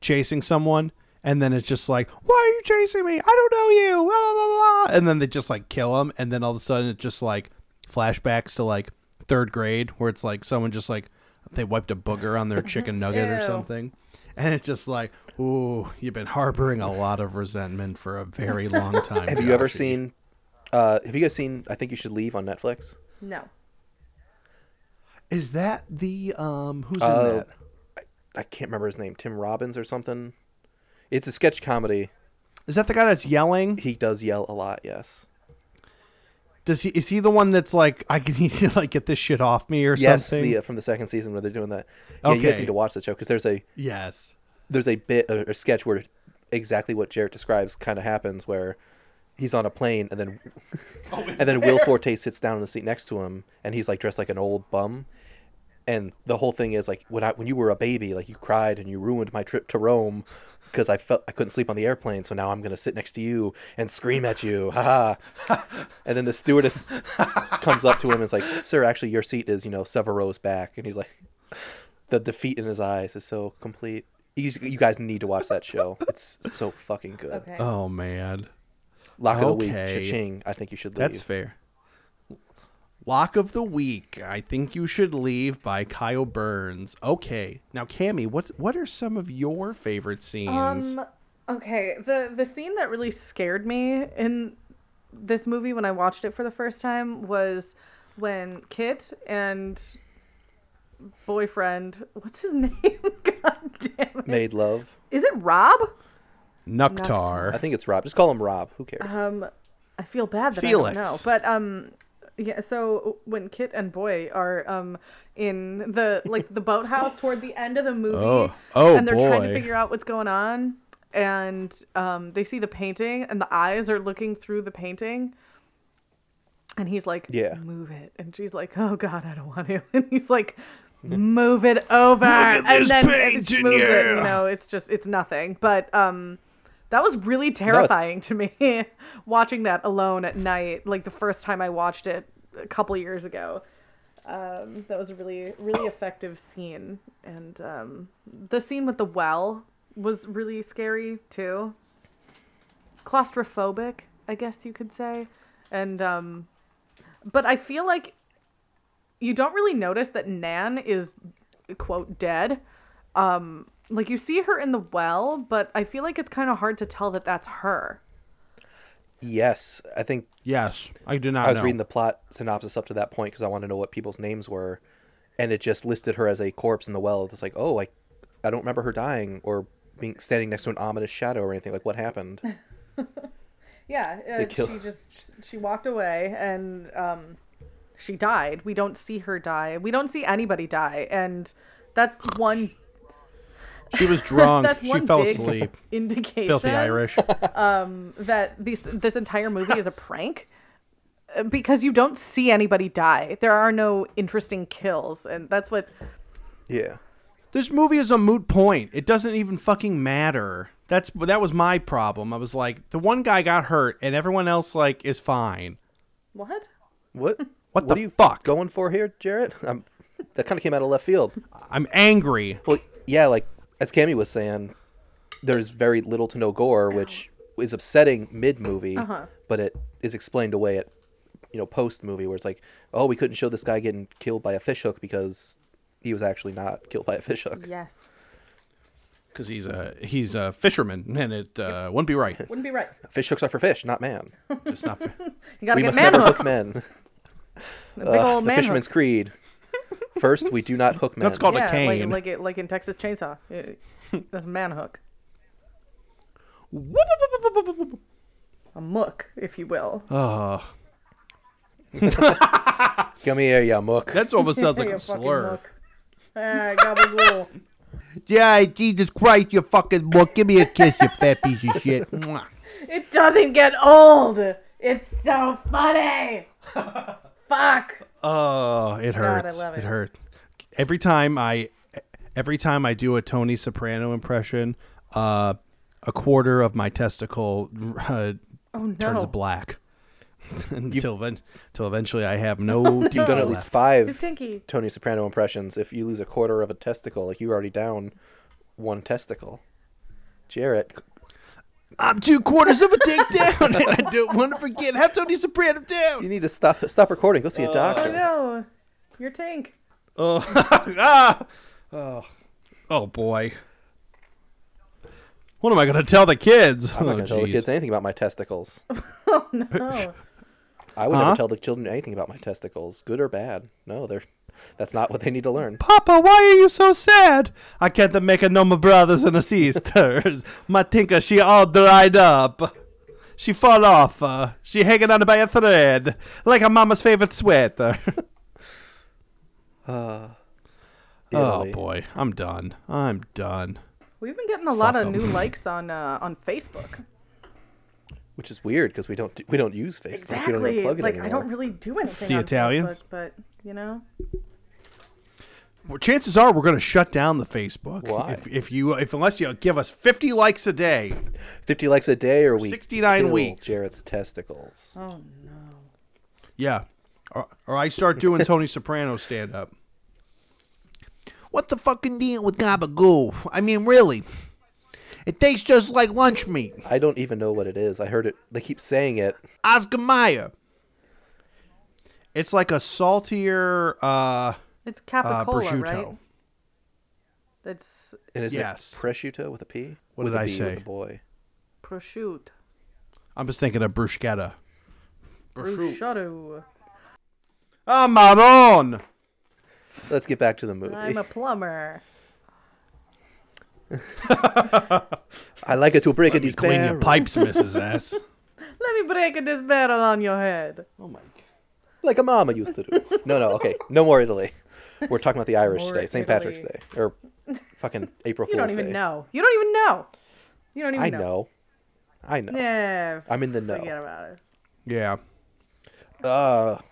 chasing someone and then it's just like, why are you chasing me? I don't know you. Blah, blah, blah. And then they just like kill him. And then all of a sudden it's just like flashbacks to like 3rd grade where it's like someone just like, they wiped a booger on their chicken nugget or something. And it's just like, ooh, you've been harboring a lot of resentment for a very long time. Have you ever seen Have you guys seen I Think You Should Leave on Netflix? No. Is that the who's in that? I can't remember his name. Tim Robbins or something. It's a sketch comedy. Is that the guy that's yelling? He does yell a lot, yes. Is he the one that's like, I need to like get this shit off me or something? Yes, from the second season where they're doing that. Yeah, okay. You guys need to watch the show because there's a bit or sketch where exactly what Jarrett describes kind of happens, where he's on a plane and then Will Forte sits down in the seat next to him and he's like dressed like an old bum. And the whole thing is like, when you were a baby, like you cried and you ruined my trip to Rome because I couldn't sleep on the airplane. So now I'm going to sit next to you and scream at you. Ha ha. And then the stewardess comes up to him and is like, sir, actually your seat is, several rows back. And he's like, the defeat in his eyes is so complete. You guys need to watch that show. It's so fucking good. Okay. Oh, man. Lock of the week. Cha-ching. I Think You Should Leave. That's fair. Lock of the Week, I Think You Should Leave by Kyle Burns. Okay. Now, Cammie, what are some of your favorite scenes? Okay. The scene that really scared me in this movie when I watched it for the first time was when Kit and boyfriend, what's his name? God damn it. Made love. Is it Rob? Nuktar. I think it's Rob. Just call him Rob. Who cares? I feel bad that Felix. I don't know. But, yeah, so when Kit and Boy are in the boathouse toward the end of the movie, and they're trying to figure out what's going on, and they see the painting, and the eyes are looking through the painting, and he's like, move it. And she's like, oh, God, I don't want to. And he's like, move it over. And then move it. It's just, it's nothing. But that was really terrifying to me, watching that alone at night, like the first time I watched it a couple years ago. That was a really, really effective scene. And the scene with the well was really scary, too. Claustrophobic, I guess you could say. And but I feel like you don't really notice that Nan is, quote, dead. Like, you see her in the well, but I feel like it's kind of hard to tell that that's her. Yes, I think... Yes, I do not know. I was reading the plot synopsis up to that point because I wanted to know what people's names were, and it just listed her as a corpse in the well. It's like, oh, I don't remember her dying or being standing next to an ominous shadow or anything. Like, what happened? Yeah, she walked away, and she died. We don't see her die. We don't see anybody die, and that's one... She was drunk. She fell asleep. Indication. Filthy Irish. That this entire movie is a prank, because you don't see anybody die. There are no interesting kills, and that's what. Yeah. This movie is a moot point. It doesn't even fucking matter. That was my problem. I was like, the one guy got hurt, and everyone else like is fine. What? What? What the fuck going for here, Jarrett? That kind of came out of left field. I'm angry. Well, yeah, like. As Cammie was saying, there's very little to no gore, which is upsetting mid-movie, but it is explained away at, post-movie, where it's like, oh, we couldn't show this guy getting killed by a fishhook because he was actually not killed by a fishhook. Yes. Because he's a fisherman, and it wouldn't be right. Wouldn't be right. Fishhooks are for fish, not man. Just not. You gotta get man hooks. We must never hook men. The big old man. The fisherman's creed. First, we do not hook men. That's called a cane. Like in Texas Chainsaw. That's a man hook. A mook, if you will. Oh. Come here, you mook. That almost sounds like a slur. Yeah, Jesus Christ, you fucking mook. Give me a kiss, you fat piece of shit. It doesn't get old. It's so funny. Fuck. Oh, it hurts. God, I love it. It hurts. Every time I do a Tony Soprano impression, a quarter of my testicle turns black until eventually I have no. You've done at least 5 Tony Soprano impressions. If you lose a quarter of a testicle, like you're already down one testicle. Jarrett, I'm 2 quarters of a dick down, and I don't want to forget. Have Tony Soprano down. You need to stop recording. Go see a doctor. Oh, no. Your tank. Oh. Oh, boy. What am I going to tell the kids? I'm not going to tell the kids anything about my testicles. Oh, no. I would never tell the children anything about my testicles, good or bad. No, they're. That's not what they need to learn. Papa, why are you so sad? I can't make no more brothers and sisters. My tinker, she all dried up. She fall off. She hanging on by a thread, like her mama's favorite sweater. Oh boy, I'm done. I'm done. We've been getting a lot of new likes on Facebook. Which is weird because we don't use Facebook. Exactly. We don't even plug it anymore. I don't really do anything. The on Italians, Facebook, but you know. Well, chances are we're going to shut down the Facebook. Why? Unless you give us 50 likes a day. 50 likes a day, or we 69 weeks. Jarrett's testicles. Oh no. Yeah, or I start doing Tony Soprano stand up. What the fucking deal with gabagoo? I mean, really. It tastes just like lunch meat. I don't even know what it is. I heard it. They keep saying it. Oscar Mayer. It's like a saltier it's capicola, prosciutto. Right? It's, and is yes. It prosciutto with a P? What with did a I B, say? With a boy. Prosciutto. I'm just thinking of bruschetta. Prosciutto. Ah, marron. Let's get back to the movie. I'm a plumber. I like it to break in these barrels. Clean your pipes, Mrs. S. Let me break this barrel on your head. Oh my! Like a mama used to do. No, okay. No more Italy. We're talking about the Irish today, St. Patrick's Day, or fucking April Fools Day. You don't even know. I know. Yeah. I'm in the know. Forget about it. Yeah.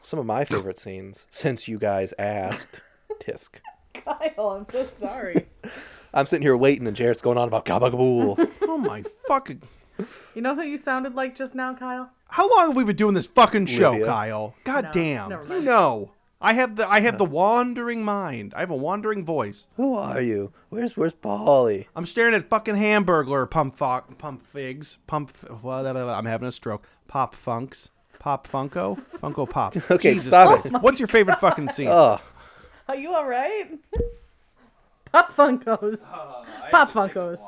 Some of my favorite scenes, since you guys asked. Tisk. Kyle, I'm so sorry. I'm sitting here waiting, and Jarrett's going on about gabagool. Oh, my fucking... You know who you sounded like just now, Kyle? How long have we been doing this fucking show, Olivia? Kyle? God damn. You know. I have the wandering mind. I have a wandering voice. Who are you? Where's Polly? I'm staring at fucking Hamburglar, I'm having a stroke. Funko Pop. Okay, Jesus stop Christ. It. What's your favorite fucking scene? Are you all right? Pop Funkos. Pop Funkos.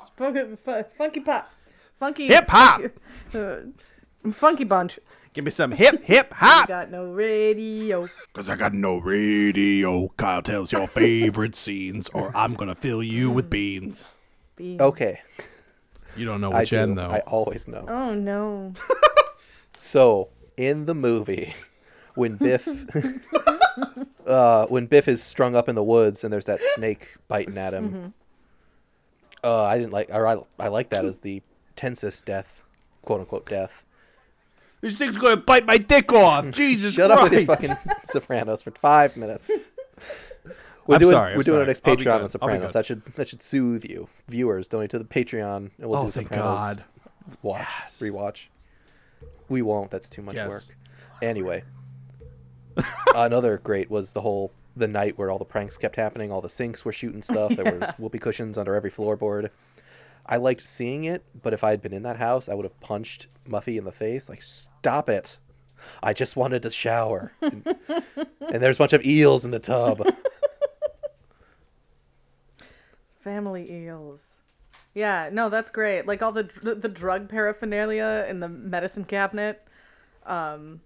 Funky Pop. Funky. Hip Hop. Funky Bunch. Give me some hip hop. I got no radio. Because I got no radio. Kyle tells your favorite scenes or I'm going to fill you with beans. Okay. You don't know which end, though. I always know. Oh, no. So, in the movie, when Biff is strung up in the woods and there's that snake biting at him, mm-hmm. I like that as the tensest death, quote unquote death. This thing's gonna bite my dick off. Jesus Shut Christ. Up with your fucking Sopranos for 5 minutes. We're doing our next Patreon on Sopranos. That should soothe you. Viewers, donate to the Patreon and we'll do Sopranos. Oh thank God. Rewatch. We won't. That's too much work. Anyway. Another great was the night where all the pranks kept happening, all the sinks were shooting stuff, there was whoopee cushions under every floorboard. I liked seeing it, but if I had been in that house, I would have punched Muffy in the face, like, stop it. I just wanted to shower. And there's a bunch of eels in the tub. Family eels. Yeah, no, that's great. Like all the drug paraphernalia in the medicine cabinet. And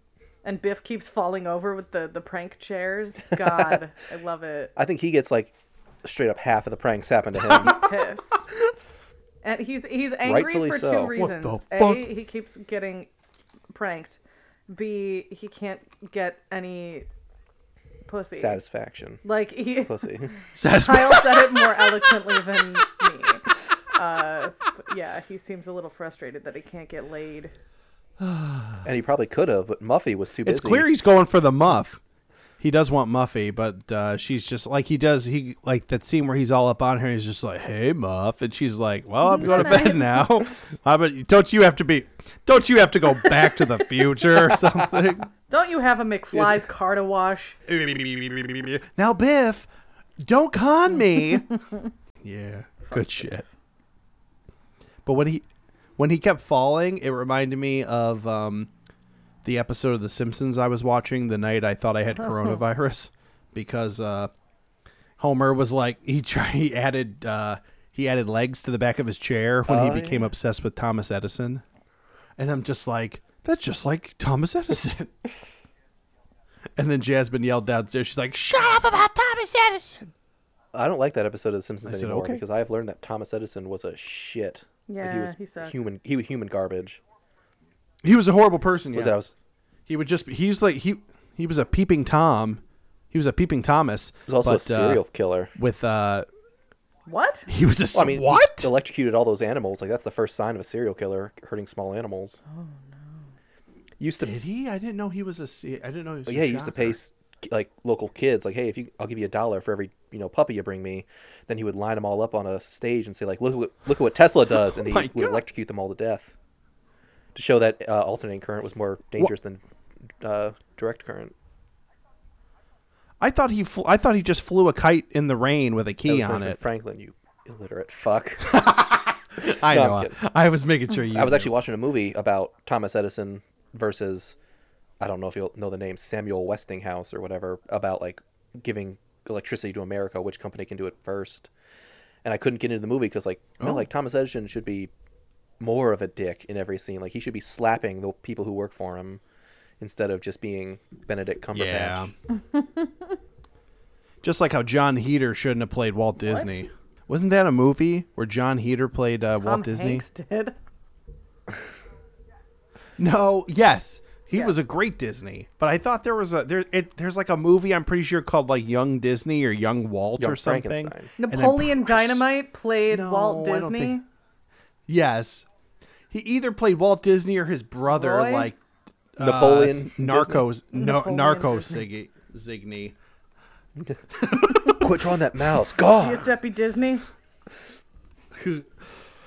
Biff keeps falling over with the prank chairs. God, I love it. I think he gets like straight up half of the pranks happen to him. He's pissed. And he's angry rightfully for two reasons. What the fuck? A, he keeps getting pranked. B, he can't get any pussy. Satisfaction. Like he pussy. Kyle said it more eloquently than me. Yeah, he seems a little frustrated that he can't get laid. And he probably could have, but Muffy was too busy. It's clear he's going for the muff. He does want Muffy, but she's just like he that scene where he's all up on her. And he's just like, "Hey, Muff," and she's like, "Well, I'm going to bed now." Don't you have to go back to the future or something? Don't you have a McFly's car to wash? Now, Biff, don't con me. Yeah, good shit. But when he kept falling, it reminded me of the episode of The Simpsons I was watching the night I thought I had coronavirus, because Homer was like he added legs to the back of his chair when he became obsessed with Thomas Edison, and I'm just like that's just like Thomas Edison. And then Jasmine yelled downstairs. She's like, shut up about Thomas Edison. I don't like that episode of The Simpsons anymore because I have learned that Thomas Edison was a shit. Yeah, like he sucked. He was human garbage. He was a horrible person. Yeah. He was a peeping Tom. He was a peeping Thomas. He was also a serial killer. What? He was a what? He electrocuted all those animals. Like, that's the first sign of a serial killer, hurting small animals. Oh no. Did he? I didn't know he was I didn't know he was he used to pay like local kids, like, hey, I'll give you $1 for every, puppy you bring me. Then he would line them all up on a stage and say, like, look at what Tesla does, and he would electrocute them all to death to show that alternating current was more dangerous than direct current. I thought he just flew a kite in the rain with a key on it. Franklin, you illiterate fuck. I was making sure you. I was actually watching a movie about Thomas Edison versus, I don't know if you'll know the name, Samuel Westinghouse or whatever, about like giving electricity to America, which company can do it first. And I couldn't get into the movie because Thomas Edison should be more of a dick in every scene. Like, he should be slapping the people who work for him instead of just being Benedict Cumberbatch. Yeah. Just like how John Heater shouldn't have played Walt Disney. What? Wasn't that a movie where John Heater played Walt Disney? Hanks did. No, yes. He was a great Disney, but I thought there was there's like a movie I'm pretty sure called like Young Disney or Young Walt or something. Napoleon Dynamite played Walt Disney? Yes. He either played Walt Disney or his brother, like Napoleon Narcos. No, Narcos Ziggy. Quit drawing that mouse. God. Giuseppe Disney.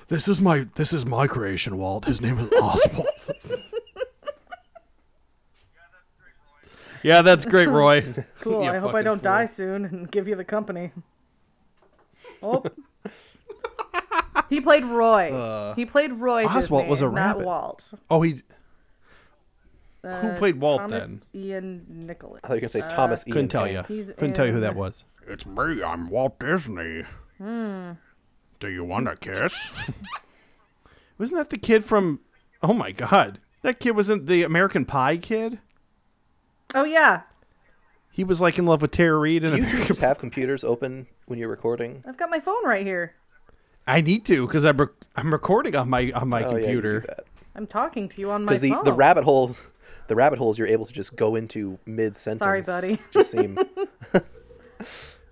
This is my creation, Walt. His name is Oswald. Yeah, that's great, Roy. Cool. I hope I don't die soon and give you the company. Oh. He played Roy. He played Roy. Oswald Disney, was a rabbit. Not Walt. Oh, he. Who played Walt Thomas then? Ian Nicholas. I thought you were going to say Thomas Ian. Couldn't tell you who that was. It's me. I'm Walt Disney. Hmm. Do you want a kiss? Wasn't that the kid from? Oh my God, that kid wasn't the American Pie kid. Oh, yeah. He was, like, in love with Tara Reid. Do you just have computers open when you're recording? I've got my phone right here. I need to, because I'm recording on my computer. Yeah, I'm talking to you on my phone. Because the rabbit holes you're able to just go into mid-sentence. Sorry, buddy. Just seem...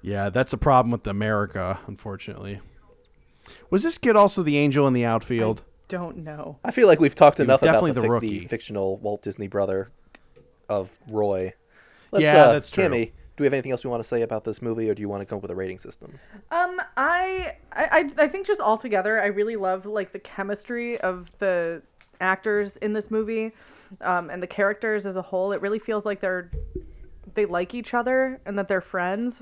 Yeah, that's a problem with America, unfortunately. Was this kid also the angel in the outfield? I don't know. I feel like we've talked enough about the fictional Walt Disney brother of Roy. That's true. Tammy, do we have anything else we want to say about this movie, or do you want to come up with a rating system? I think just altogether, I really love like the chemistry of the actors in this movie, and the characters as a whole. It really feels like they like each other and that they're friends.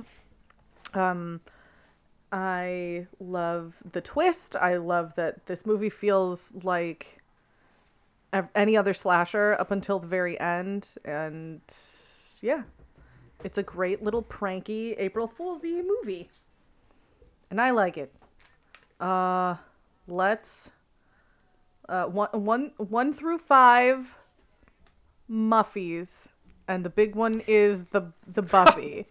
I love the twist. I love that this movie feels like any other slasher up until the very end, and yeah, it's a great little pranky April Foolsy movie, and I like it. Let's 1 through 5 Muffies, and the big one is the Buffy.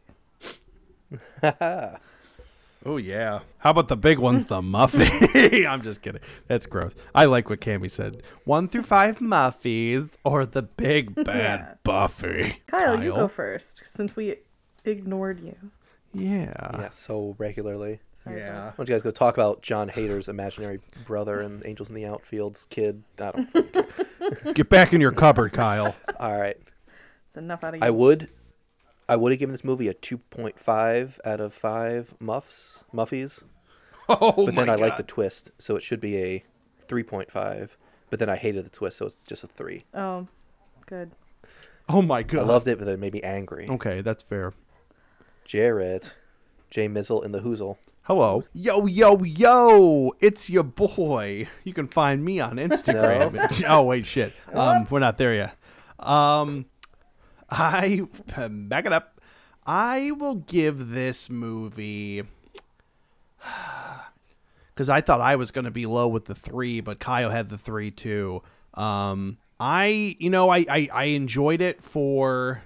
Oh, yeah. How about the big one's the Muffy? I'm just kidding. That's gross. I like what Cammy said. 1 through 5 Muffies or the big bad Buffy. Kyle, you go first since we ignored you. Yeah, so regularly. Sorry, yeah. Why don't you guys go talk about John Hader's imaginary brother and Angels in the Outfield's kid? I don't know. Get back in your cupboard, Kyle. All right. It's enough out of you. I would have given this movie a 2.5 out of 5 Muffies. Oh, but then I liked the twist, so it should be a 3.5. But then I hated the twist, so it's just a 3. Oh, good. Oh, my God. I loved it, but it made me angry. Okay, that's fair. Jared, Jay Mizzle in the Hoozle. Hello. Yo, yo, yo. It's your boy. You can find me on Instagram. No. Oh, wait, shit. We're not there yet. I back it up. I will give this movie, because I thought I was going to be low with the 3, but Kyle had the 3 too. I enjoyed it for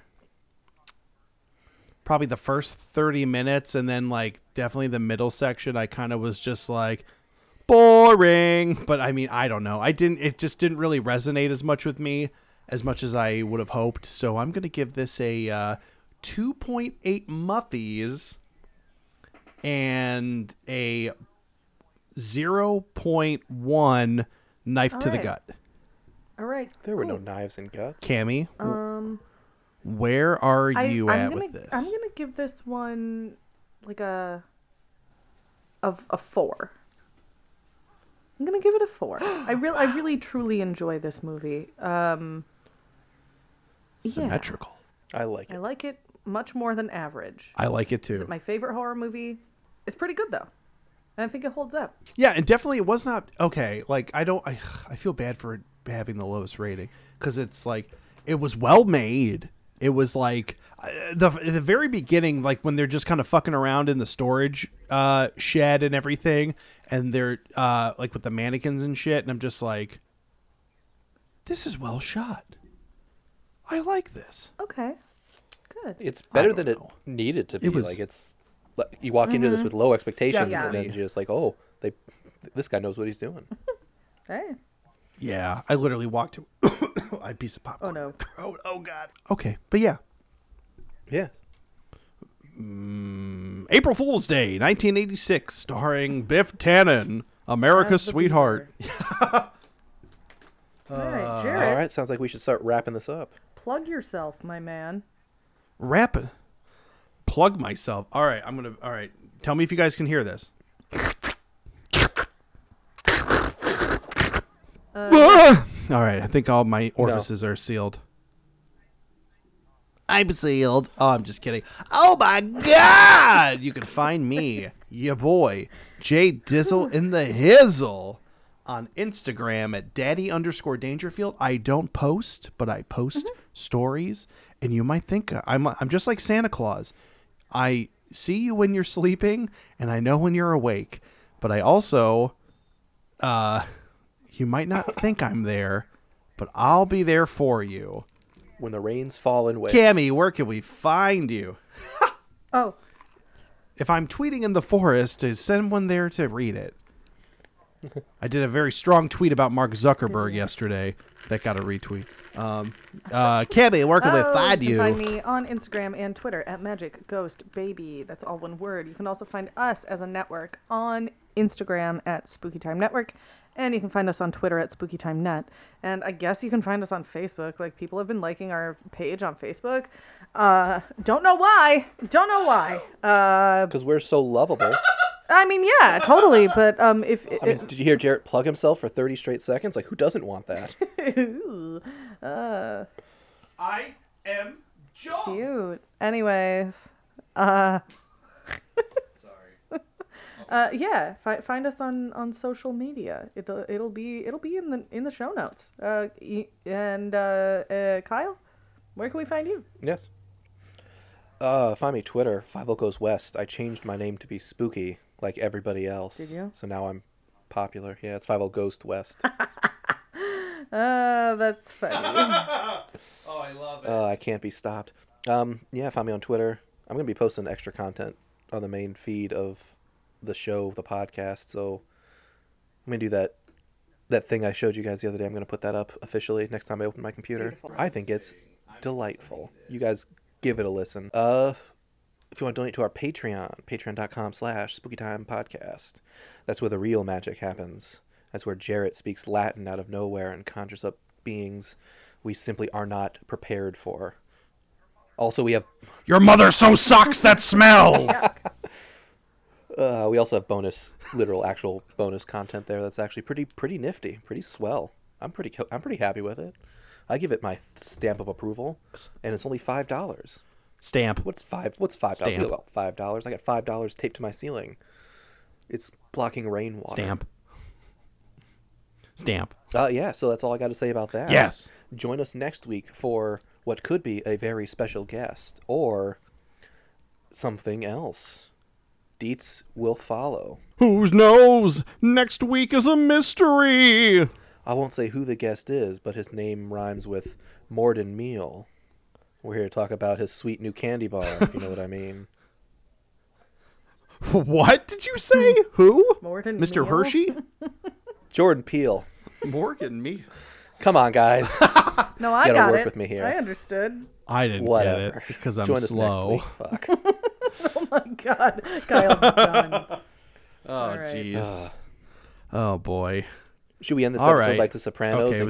probably the first 30 minutes and then like definitely the middle section, I kind of was just like boring. But I mean, I don't know. It just didn't really resonate as much with me as much as I would have hoped. So I'm going to give this a 2.8 Muffies and a 0.1 knife to the gut. All right. There were no knives and guts. Cammy, where are you at with this? I'm going to give this one like a 4. I'm going to give it a 4. I really truly enjoy this movie. Symmetrical. Yeah. I like it. I like it much more than average. I like it too. Is it my favorite horror movie? It's pretty good though. I think it holds up. Yeah, and definitely it was not okay. Like I feel bad for having the lowest rating because it's like it was well made. It was like the very beginning, like when they're just kind of fucking around in the storage shed and everything, and they're like with the mannequins and shit. And I'm just like, this is well shot. I like this. Okay, good. It's better than it needed to be. You walk into this with low expectations, and then you're just like, oh, this guy knows what he's doing. Hey. Yeah, I literally walked to a piece of popcorn. Oh, no. Oh, God. Okay, but yeah. Yes. April Fools Day, 1986, starring Biff Tannen, America's Sweetheart. All right, Jared. All right, sounds like we should start wrapping this up. Plug yourself, my man. Wrap it. Plug myself. All right, all right, tell me if you guys can hear this. All right, I think all my orifices are sealed. I'm sealed. Oh, I'm just kidding. Oh my God! You can find me, your boy, Jay Dizzle in the Hizzle, on Instagram at daddy_Dangerfield. I don't post, but I post stories, and you might think I'm just like Santa Claus. I see you when you're sleeping, and I know when you're awake. But I also, you might not think I'm there, but I'll be there for you. When the rains fall and wet. Cammy, where can we find you? Oh. If I'm tweeting in the forest, is someone there to read it? I did a very strong tweet about Mark Zuckerberg yesterday. That got a retweet. Cammy, where can we find you? You can find me on Instagram and Twitter at Magic Ghost Baby. That's all one word. You can also find us as a network on Instagram at Spooky Time Network. And you can find us on Twitter at SpookyTimeNet. And I guess you can find us on Facebook. Like, people have been liking our page on Facebook. Don't know why. Because we're so lovable. I mean, yeah, totally. But did you hear Jarrett plug himself for 30 straight seconds? Like, who doesn't want that? I am John. Cute. Anyways. Sorry. Yeah, find us on social media. It'll be in the show notes. Kyle, where can we find you? Yes. Find me Twitter, 50 Goes West. I changed my name to be Spooky, like everybody else. Did you? So now I'm popular. Yeah, it's 50 Ghost West. That's funny. Oh, I love it. I can't be stopped. Yeah, find me on Twitter. I'm going to be posting extra content on the main feed of the show, the podcast. So I'm going to do that thing I showed you guys the other day. I'm going to put that up officially next time I open my computer. Beautiful. I think it's delightful. You guys give it a listen. If you want to donate to our Patreon, patreon.com/spookytimepodcast. That's where the real magic happens. That's where Jarrett speaks Latin out of nowhere and conjures up beings we simply are not prepared for. Also, we have... Your mother so sucks that smells! We also have actual bonus content there that's actually pretty nifty, pretty swell. I'm pretty happy with it. I give it my stamp of approval, and it's only $5. Stamp. What's $5? Well, $5. I got $5 taped to my ceiling. It's blocking rainwater. Stamp. Yeah, so that's all I got to say about that. Yes. Join us next week for what could be a very special guest or something else. Deets will follow. Whose knows? Next week is a mystery. I won't say who the guest is, but his name rhymes with Morden Meal. We're here to talk about his sweet new candy bar, if you know what I mean. What did you say? Who? Morgan Mr. Meal? Hershey? Jordan Peele. Morgan Meal. Come on, guys. No, I got work it. With me here. I understood. I didn't Whatever. Get it because I'm Join slow. Us next week. Fuck. Oh, my God. Kyle's done. Oh, jeez. Right. Oh, boy. Should we end this episode like The Sopranos? Okay,